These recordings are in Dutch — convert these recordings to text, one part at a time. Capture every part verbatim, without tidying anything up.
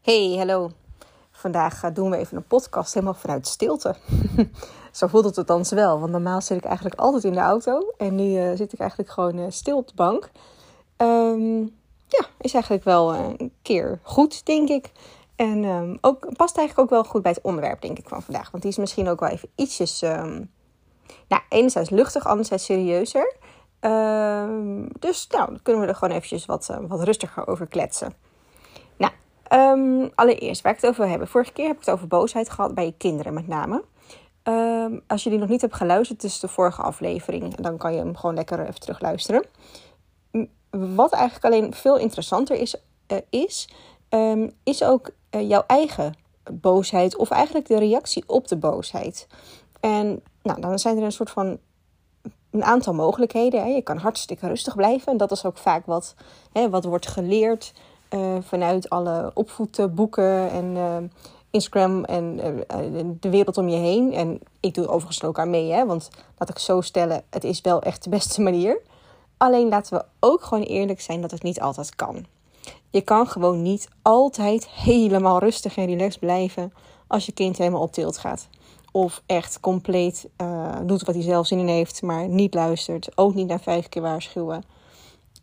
Hey, hallo. Vandaag doen we even een podcast helemaal vanuit stilte. Zo voelt het althans wel, want normaal zit ik eigenlijk altijd in de auto. En nu uh, zit ik eigenlijk gewoon uh, stil op de bank. Um, ja, is eigenlijk wel uh, een keer goed, denk ik. En um, ook, past eigenlijk ook wel goed bij het onderwerp, denk ik, van vandaag. Want die is misschien ook wel even ietsjes... Um, nou, enerzijds luchtig, anderzijds serieuzer. Um, dus nou, dan kunnen we er gewoon eventjes wat, uh, wat rustiger over kletsen. Nou... Um, allereerst, waar ik het over wil hebben. Vorige keer heb ik het over boosheid gehad bij je kinderen met name. Um, als je die nog niet hebt geluisterd, dus de vorige aflevering, dan kan je hem gewoon lekker even terugluisteren. Wat eigenlijk alleen veel interessanter is, uh, is, um, is ook uh, jouw eigen boosheid of eigenlijk de reactie op de boosheid. En nou, dan zijn er een soort van... een aantal mogelijkheden. Hè. Je kan hartstikke rustig blijven en dat is ook vaak wat, hè, wat wordt geleerd... Uh, vanuit alle opvoedboeken en uh, Instagram en uh, de wereld om je heen. En ik doe overigens ook aan mee, hè, want laat ik zo stellen, het is wel echt de beste manier. Alleen laten we ook gewoon eerlijk zijn dat het niet altijd kan. Je kan gewoon niet altijd helemaal rustig en relaxed blijven als je kind helemaal op tilt gaat. Of echt compleet uh, doet wat hij zelf zin in heeft, maar niet luistert. Ook niet na vijf keer waarschuwen.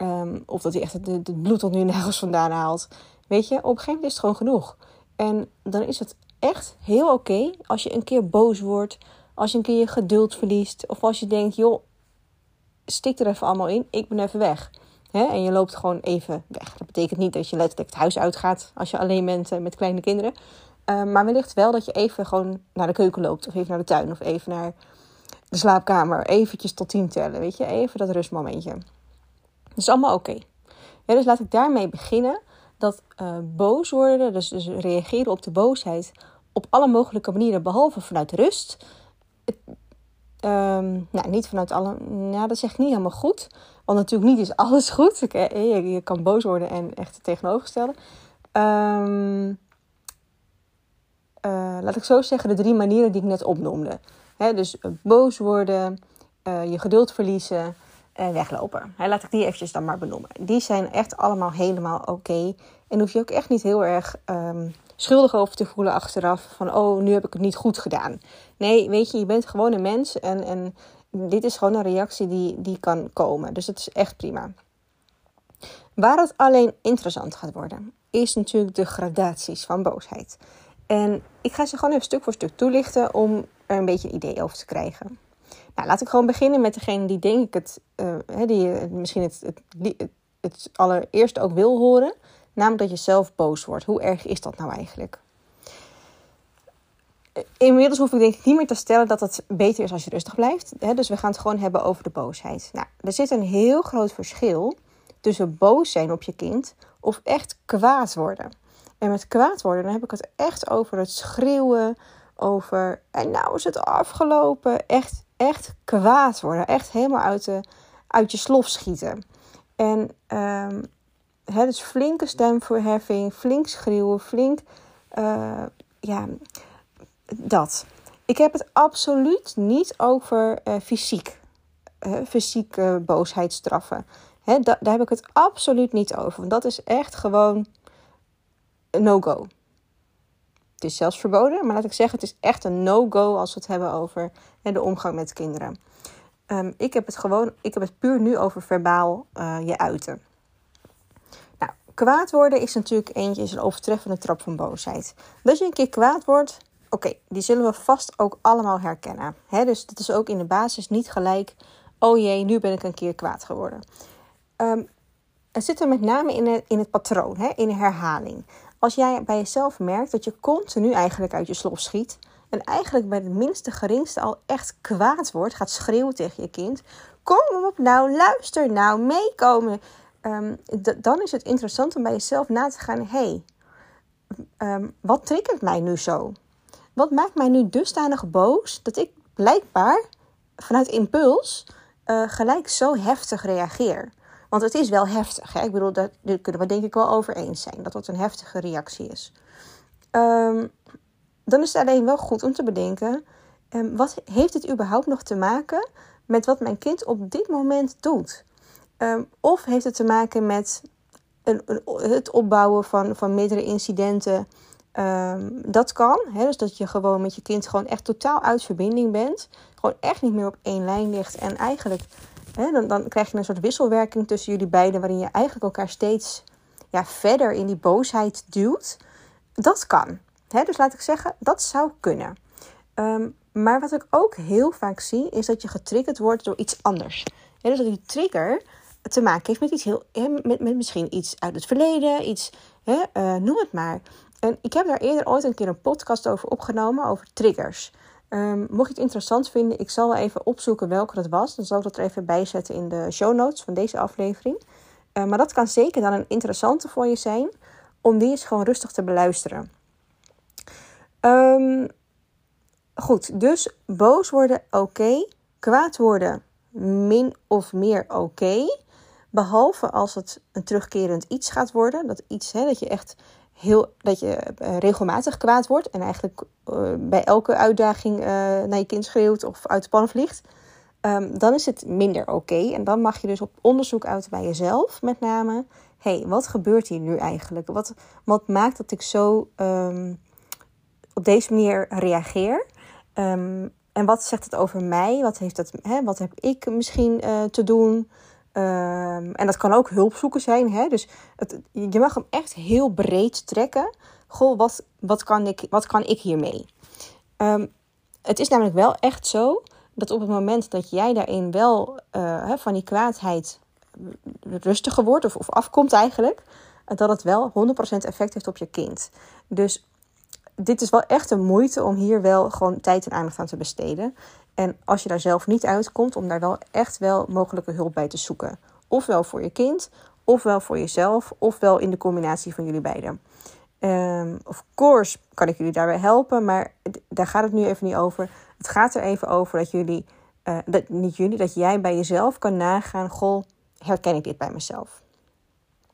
Um, of dat hij echt het, het bloed tot nu nagels vandaan haalt. Weet je, op een gegeven moment is het gewoon genoeg. En dan is het echt heel oké als je een keer boos wordt. Als je een keer je geduld verliest. Of als je denkt, joh, stik er even allemaal in. Ik ben even weg. Hè? En je loopt gewoon even weg. Dat betekent niet dat je letterlijk het huis uitgaat. Als je alleen bent uh, met kleine kinderen. Uh, maar wellicht wel dat je even gewoon naar de keuken loopt. Of even naar de tuin. Of even naar de slaapkamer. Eventjes tot tien tellen. Weet je, even dat rustmomentje. Dat is allemaal oké. Okay. Ja, dus laat ik daarmee beginnen. Dat uh, boos worden, dus, dus reageren op de boosheid... op alle mogelijke manieren, behalve vanuit rust. Het, um, nou, niet vanuit alle... Nou, dat zeg ik niet helemaal goed. Want natuurlijk niet is alles goed. Ik, je, je kan boos worden en echt het tegenovergestelde. Um, uh, laat ik zo zeggen, de drie manieren die ik net opnoemde. He, dus boos worden, uh, je geduld verliezen... en weglopen. Laat ik die eventjes dan maar benoemen. Die zijn echt allemaal helemaal oké. Okay. En hoef je ook echt niet heel erg um, schuldig over te voelen achteraf. Van oh, nu heb ik het niet goed gedaan. Nee, weet je, je bent gewoon een mens. En, en dit is gewoon een reactie die, die kan komen. Dus dat is echt prima. Waar het alleen interessant gaat worden... is natuurlijk de gradaties van boosheid. En ik ga ze gewoon even stuk voor stuk toelichten... om er een beetje een idee over te krijgen. Nou, laat ik gewoon beginnen met degene die denk ik het, uh, die uh, misschien het, het, het, het allereerst ook wil horen. Namelijk dat je zelf boos wordt. Hoe erg is dat nou eigenlijk? Inmiddels hoef ik denk ik niet meer te stellen dat het beter is als je rustig blijft. Hè? Dus we gaan het gewoon hebben over de boosheid. Nou, er zit een heel groot verschil tussen boos zijn op je kind of echt kwaad worden. En met kwaad worden dan heb ik het echt over het schreeuwen, over en nou is het afgelopen, echt... Echt kwaad worden. Echt helemaal uit, de, uit je slof schieten. En um, hè, dus flinke stemverheffing. Flink schreeuwen. Flink... Uh, ja, dat. Ik heb het absoluut niet over uh, fysiek. Uh, fysieke boosheid straffen. Hè, da- daar heb ik het absoluut niet over. Want dat is echt gewoon... een no-go. Het is zelfs verboden, maar laat ik zeggen, het is echt een no-go als we het hebben over hè, de omgang met kinderen. Um, ik heb het gewoon, ik heb het puur nu over verbaal uh, je uiten. Nou, kwaad worden is natuurlijk eentje, is een overtreffende trap van boosheid. Dat je een keer kwaad wordt, oké, okay, die zullen we vast ook allemaal herkennen. Hè? Dus dat is ook in de basis niet gelijk, oh jee, nu ben ik een keer kwaad geworden. Um, het zit er met name in het, in het patroon, hè? In de herhaling. Als jij bij jezelf merkt dat je continu eigenlijk uit je slof schiet... en eigenlijk bij het minste geringste al echt kwaad wordt... gaat schreeuwen tegen je kind... kom op nou, luister nou, meekomen... Um, d- dan is het interessant om bij jezelf na te gaan... hé, hey, um, wat triggert mij nu zo? Wat maakt mij nu dusdanig boos... dat ik blijkbaar vanuit impuls uh, gelijk zo heftig reageer? Want het is wel heftig. Hè? Ik bedoel, daar kunnen we denk ik wel over eens zijn. Dat dat een heftige reactie is. Um, dan is het alleen wel goed om te bedenken... Um, wat heeft het überhaupt nog te maken met wat mijn kind op dit moment doet? Um, of heeft het te maken met een, een, het opbouwen van, van meerdere incidenten, um, dat kan. Hè? Dus dat je gewoon met je kind gewoon echt totaal uit verbinding bent. Gewoon echt niet meer op één lijn ligt. En eigenlijk, hè, dan, dan krijg je een soort wisselwerking tussen jullie beiden, waarin je eigenlijk elkaar steeds ja, verder in die boosheid duwt. Dat kan. Hè? Dus laat ik zeggen, dat zou kunnen. Um, maar wat ik ook heel vaak zie, is dat je getriggerd wordt door iets anders. Ja, dus dat die trigger te maken heeft met iets heel, met, met misschien iets uit het verleden, iets, hè, uh, noem het maar. En ik heb daar eerder ooit een keer een podcast over opgenomen, over triggers. Um, mocht je het interessant vinden, ik zal even opzoeken welke dat was. Dan zal ik dat er even bij zetten in de show notes van deze aflevering. Uh, maar dat kan zeker dan een interessante voor je zijn, om die eens gewoon rustig te beluisteren. Um, goed, dus boos worden oké, okay, kwaad worden min of meer oké. Okay, behalve als het een terugkerend iets gaat worden. Dat iets, hè, dat je echt heel, dat je uh, regelmatig kwaad wordt. En eigenlijk uh, bij elke uitdaging uh, naar je kind schreeuwt of uit de pan vliegt. Um, dan is het minder oké. Okay. En dan mag je dus op onderzoek uit bij jezelf met name. Hé, hey, wat gebeurt hier nu eigenlijk? Wat, wat maakt dat ik zo um, op deze manier reageer? Um, En wat zegt het over mij? Wat, heeft dat, hè? Wat heb ik misschien uh, te doen? Um, en dat kan ook hulp zoeken zijn. Hè? Dus het, je mag hem echt heel breed trekken. Goh, wat, wat, kan, ik, wat kan ik hiermee? Um, het is namelijk wel echt zo dat op het moment dat jij daarin wel uh, van die kwaadheid rustiger wordt of, of afkomt eigenlijk, dat het wel honderd procent effect heeft op je kind. Dus dit is wel echt een moeite om hier wel gewoon tijd en aandacht aan te besteden. En als je daar zelf niet uitkomt, om daar wel echt wel mogelijke hulp bij te zoeken. Ofwel voor je kind, ofwel voor jezelf, ofwel in de combinatie van jullie beiden. Um, of course kan ik jullie daarbij helpen, maar daar gaat het nu even niet over. Het gaat er even over dat jullie, uh, dat, niet jullie, dat jij bij jezelf kan nagaan. Goh, herken ik dit bij mezelf?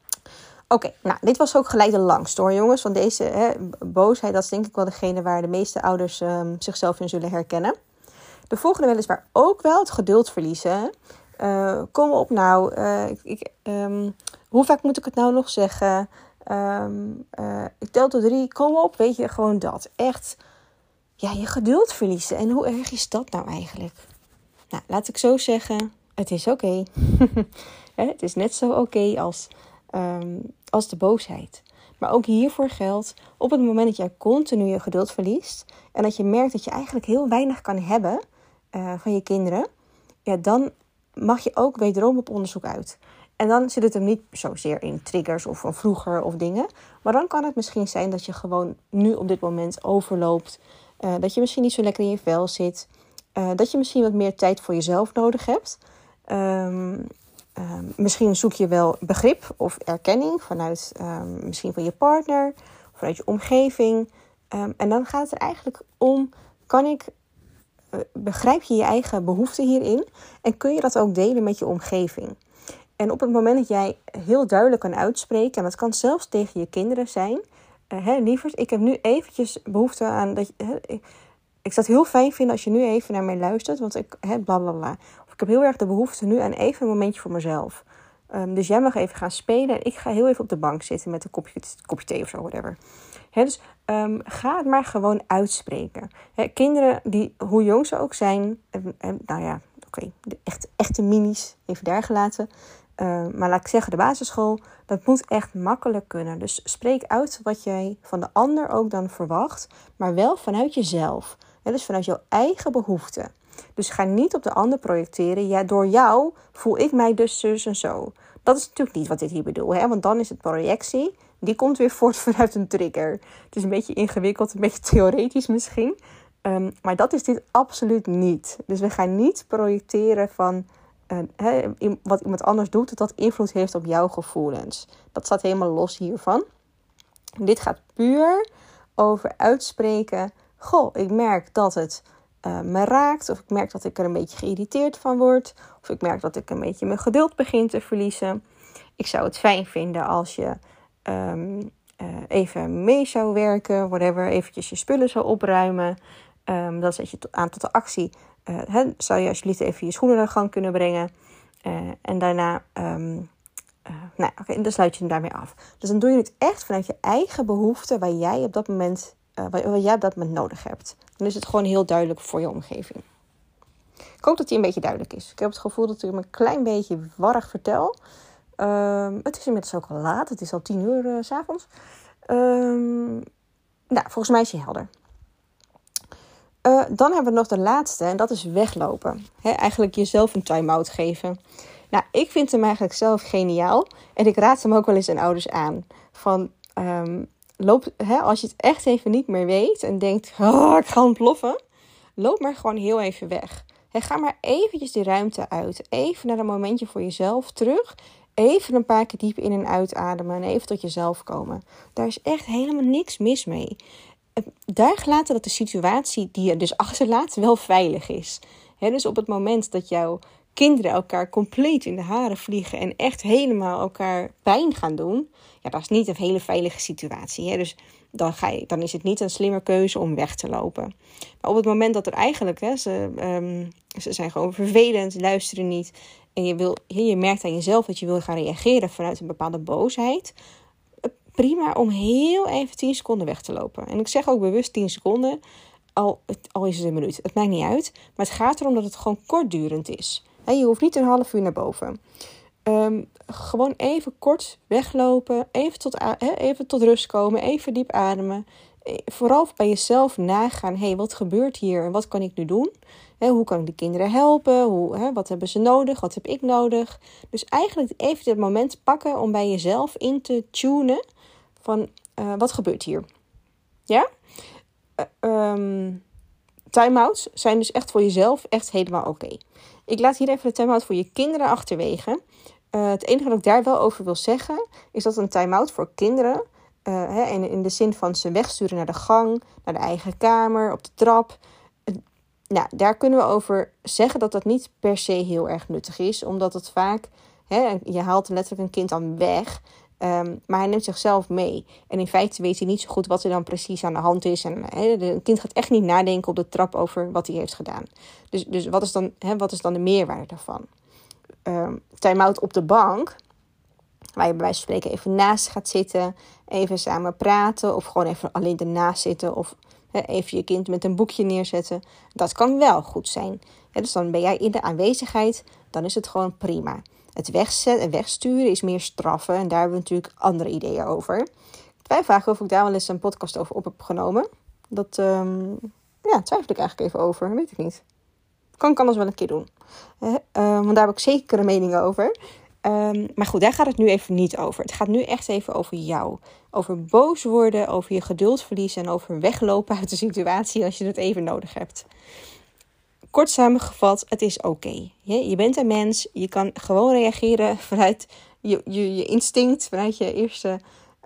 Oké, okay, nou, dit was ook gelijk de langste hoor, jongens. Want deze hè, boosheid, dat is denk ik wel degene waar de meeste ouders um, zichzelf in zullen herkennen. De volgende weliswaar ook wel, het geduld verliezen. Uh, kom op nou, uh, ik, um, hoe vaak moet ik het nou nog zeggen? Um, uh, ik tel tot drie, kom op, weet je, gewoon dat. Echt, ja, je geduld verliezen. En hoe erg is dat nou eigenlijk? Nou, laat ik zo zeggen, het is oké. Okay. Het is net zo oké okay als... Um, als de boosheid. Maar ook hiervoor geldt, op het moment dat jij continu je geduld verliest en dat je merkt dat je eigenlijk heel weinig kan hebben uh, van je kinderen, ja, dan mag je ook wederom op onderzoek uit. En dan zit het hem niet zozeer in triggers of van vroeger of dingen, maar dan kan het misschien zijn dat je gewoon nu op dit moment overloopt, uh, dat je misschien niet zo lekker in je vel zit, uh, dat je misschien wat meer tijd voor jezelf nodig hebt. Um, Um, misschien zoek je wel begrip of erkenning vanuit um, misschien van je partner, vanuit je omgeving. Um, en dan gaat het er eigenlijk om, kan ik, uh, begrijp je je eigen behoeften hierin? En kun je dat ook delen met je omgeving? En op het moment dat jij heel duidelijk kan uitspreken, en dat kan zelfs tegen je kinderen zijn. Uh, hè, lieverd, ik heb nu eventjes behoefte aan... dat. Je, hè, ik, ik zou het heel fijn vinden als je nu even naar mij luistert, want ik hè, bla bla bla. Ik heb heel erg de behoefte nu aan even een momentje voor mezelf. Um, dus jij mag even gaan spelen en ik ga heel even op de bank zitten met een kopje, kopje thee of zo, whatever. He, dus um, ga het maar gewoon uitspreken. He, kinderen, die, hoe jong ze ook zijn, en, en, nou ja, oké, okay, de echt, echte minis, even daar gelaten. Uh, maar laat ik zeggen, de basisschool, dat moet echt makkelijk kunnen. Dus spreek uit wat jij van de ander ook dan verwacht, maar wel vanuit jezelf. He, dus vanuit jouw eigen behoeften. Dus ga niet op de ander projecteren. Ja, door jou voel ik mij dus zus en zo. Dat is natuurlijk niet wat ik hier bedoel. Hè? Want dan is het projectie. Die komt weer voort vanuit een trigger. Het is een beetje ingewikkeld. Een beetje theoretisch misschien. Um, maar dat is dit absoluut niet. Dus we gaan niet projecteren van... Uh, hè, wat iemand anders doet. Dat dat invloed heeft op jouw gevoelens. Dat staat helemaal los hiervan. En dit gaat puur over uitspreken. Goh, ik merk dat het... Uh, me raakt, of ik merk dat ik er een beetje geïrriteerd van word, of ik merk dat ik een beetje mijn geduld begin te verliezen. Ik zou het fijn vinden als je um, uh, even mee zou werken, whatever, eventjes je spullen zou opruimen. Um, dan zet je to- aan tot de actie. Uh, he, zou je alsjeblieft even je schoenen naar gang kunnen brengen. Uh, en daarna um, Uh, nou, oké, okay, dan sluit je hem daarmee af. Dus dan doe je het echt vanuit je eigen behoeften waar jij op dat moment, uh, waar, waar jij op dat moment nodig hebt. Dan is het gewoon heel duidelijk voor je omgeving. Ik hoop dat die een beetje duidelijk is. Ik heb het gevoel dat ik hem een klein beetje warrig vertel. Um, het is inmiddels ook al laat. Het is al tien uur uh, 's avonds. Um, nou, volgens mij is je helder. Uh, dan hebben we nog de laatste. En dat is weglopen. He, eigenlijk jezelf een time-out geven. Nou, ik vind hem eigenlijk zelf geniaal. En ik raad hem ook wel eens aan ouders aan. Van, um, loop, he, als je het echt even niet meer weet. En denkt, oh, ik ga ontploffen. Loop maar gewoon heel even weg. He, ga maar eventjes die ruimte uit. Even naar een momentje voor jezelf terug. Even een paar keer diep in en uitademen. En even tot jezelf komen. Daar is echt helemaal niks mis mee. Duig laten dat de situatie die je dus achterlaat wel veilig is. He, dus op het moment dat jouw kinderen elkaar compleet in de haren vliegen en echt helemaal elkaar pijn gaan doen, ja, dat is niet een hele veilige situatie. Hè? Dus dan, ga je, dan is het niet een slimme keuze om weg te lopen. Maar op het moment dat er eigenlijk, hè, ze, um, ze zijn gewoon vervelend, luisteren niet, en je, wil, je merkt aan jezelf dat je wil gaan reageren vanuit een bepaalde boosheid, prima om heel even tien seconden weg te lopen. En ik zeg ook bewust tien seconden, al, al is het een minuut, het maakt niet uit, maar het gaat erom dat het gewoon kortdurend is. Je hoeft niet een half uur naar boven. Um, gewoon even kort weglopen. Even tot, a- even tot rust komen. Even diep ademen. Vooral bij jezelf nagaan. Hé, hey, wat gebeurt hier? En wat kan ik nu doen? He, hoe kan ik de kinderen helpen? Hoe, he, wat hebben ze nodig? Wat heb ik nodig? Dus eigenlijk even dit moment pakken om bij jezelf in te tunen. Van, uh, wat gebeurt hier? Ja? Uh, um, time-outs zijn dus echt voor jezelf echt helemaal oké. Okay. Ik laat hier even de time-out voor je kinderen achterwege. Uh, het enige wat ik daar wel over wil zeggen, is dat een time-out voor kinderen, Uh, hè, in, in de zin van ze wegsturen naar de gang, naar de eigen kamer, op de trap. Uh, nou, daar kunnen we over zeggen dat dat niet per se heel erg nuttig is. Omdat het vaak, hè, je haalt letterlijk een kind dan weg, Um, maar hij neemt zichzelf mee. En in feite weet hij niet zo goed wat er dan precies aan de hand is. En een kind gaat echt niet nadenken op de trap over wat hij heeft gedaan. Dus, dus wat, is dan, he, wat is dan de meerwaarde daarvan? Um, time-out op de bank, waar je bij wijze van spreken even naast gaat zitten, even samen praten, of gewoon even alleen ernaast zitten, of he, even je kind met een boekje neerzetten. Dat kan wel goed zijn. He, dus dan ben jij in de aanwezigheid, dan is het gewoon prima. Het wegzetten en wegsturen is meer straffen. En daar hebben we natuurlijk andere ideeën over. Ik twijfel eigenlijk of ik daar wel eens een podcast over op heb genomen. Dat um, ja, twijfel ik eigenlijk even over. Dat weet ik niet. Kan ik anders wel een keer doen. Uh, uh, want daar heb ik zeker een mening over. Um, maar goed, daar gaat het nu even niet over. Het gaat nu echt even over jou. Over boos worden, over je geduld verliezen en over weglopen uit de situatie als je het even nodig hebt. Kort samengevat, het is oké. Okay. Je bent een mens, je kan gewoon reageren vanuit je, je, je instinct, vanuit je eerste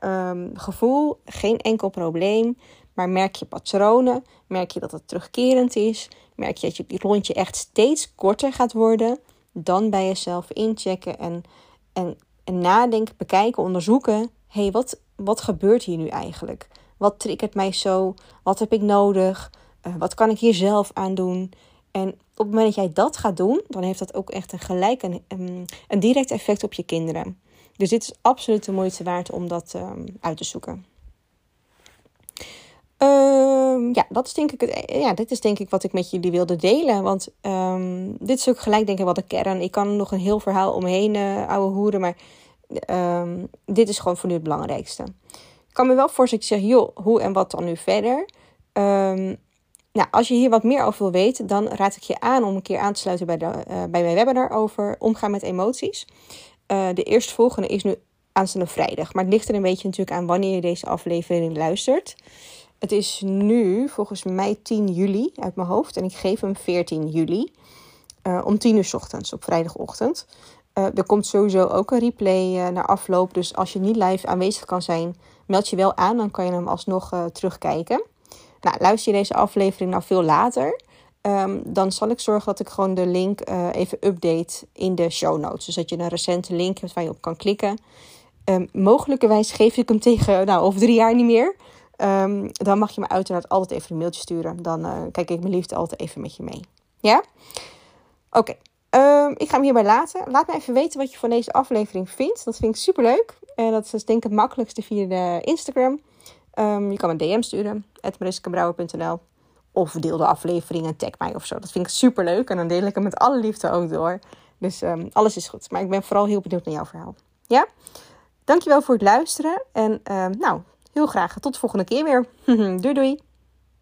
um, gevoel. Geen enkel probleem, maar merk je patronen, merk je dat het terugkerend is, merk je dat je rondje echt steeds korter gaat worden, dan bij jezelf inchecken en, en, en nadenken, bekijken, onderzoeken. Hé, hey, wat, wat gebeurt hier nu eigenlijk? Wat triggert mij zo? Wat heb ik nodig? Uh, wat kan ik hier zelf aan doen? En op het moment dat jij dat gaat doen, dan heeft dat ook echt een gelijk een, een direct effect op je kinderen. Dus dit is absoluut de moeite waard om dat um, uit te zoeken. Um, ja, dat is denk ik het, ja, dit is denk ik wat ik met jullie wilde delen. Want um, dit is ook gelijk denk ik wel de kern. Ik kan er nog een heel verhaal omheen uh, ouwe hoeren, maar um, dit is gewoon voor nu het belangrijkste. Ik kan me wel voorstellen dat je zegt, joh, hoe en wat dan nu verder? Um, Nou, als je hier wat meer over wil weten, dan raad ik je aan om een keer aan te sluiten bij, de, uh, bij mijn webinar over omgaan met emoties. Uh, de eerstvolgende is nu aanstaande vrijdag. Maar het ligt er een beetje natuurlijk aan wanneer je deze aflevering luistert. Het is nu volgens mij tien juli uit mijn hoofd en ik geef hem veertien juli uh, om tien uur 's ochtends op vrijdagochtend. Uh, er komt sowieso ook een replay uh, naar afloop, dus als je niet live aanwezig kan zijn, meld je wel aan, dan kan je hem alsnog uh, terugkijken. Nou, luister je deze aflevering nou veel later, um, dan zal ik zorgen dat ik gewoon de link uh, even update in de show notes. Dus dat je een recente link hebt waar je op kan klikken. Um, mogelijkerwijs geef ik hem tegen, nou, over drie jaar niet meer. Um, dan mag je me uiteraard altijd even een mailtje sturen. Dan uh, kijk ik mijn liefde altijd even met je mee. Ja? Oké, okay. Um, ik ga hem hierbij laten. Laat me even weten wat je van deze aflevering vindt. Dat vind ik superleuk. En dat is denk ik het makkelijkste via de Instagram. Um, je kan een D M sturen. at mariska brouwer punt n l Of deel de aflevering en tag mij of zo. Dat vind ik superleuk. En dan deel ik hem met alle liefde ook door. Dus um, alles is goed. Maar ik ben vooral heel benieuwd naar jouw verhaal. Ja? Dankjewel voor het luisteren. En um, nou, heel graag. Tot de volgende keer weer. doei doei.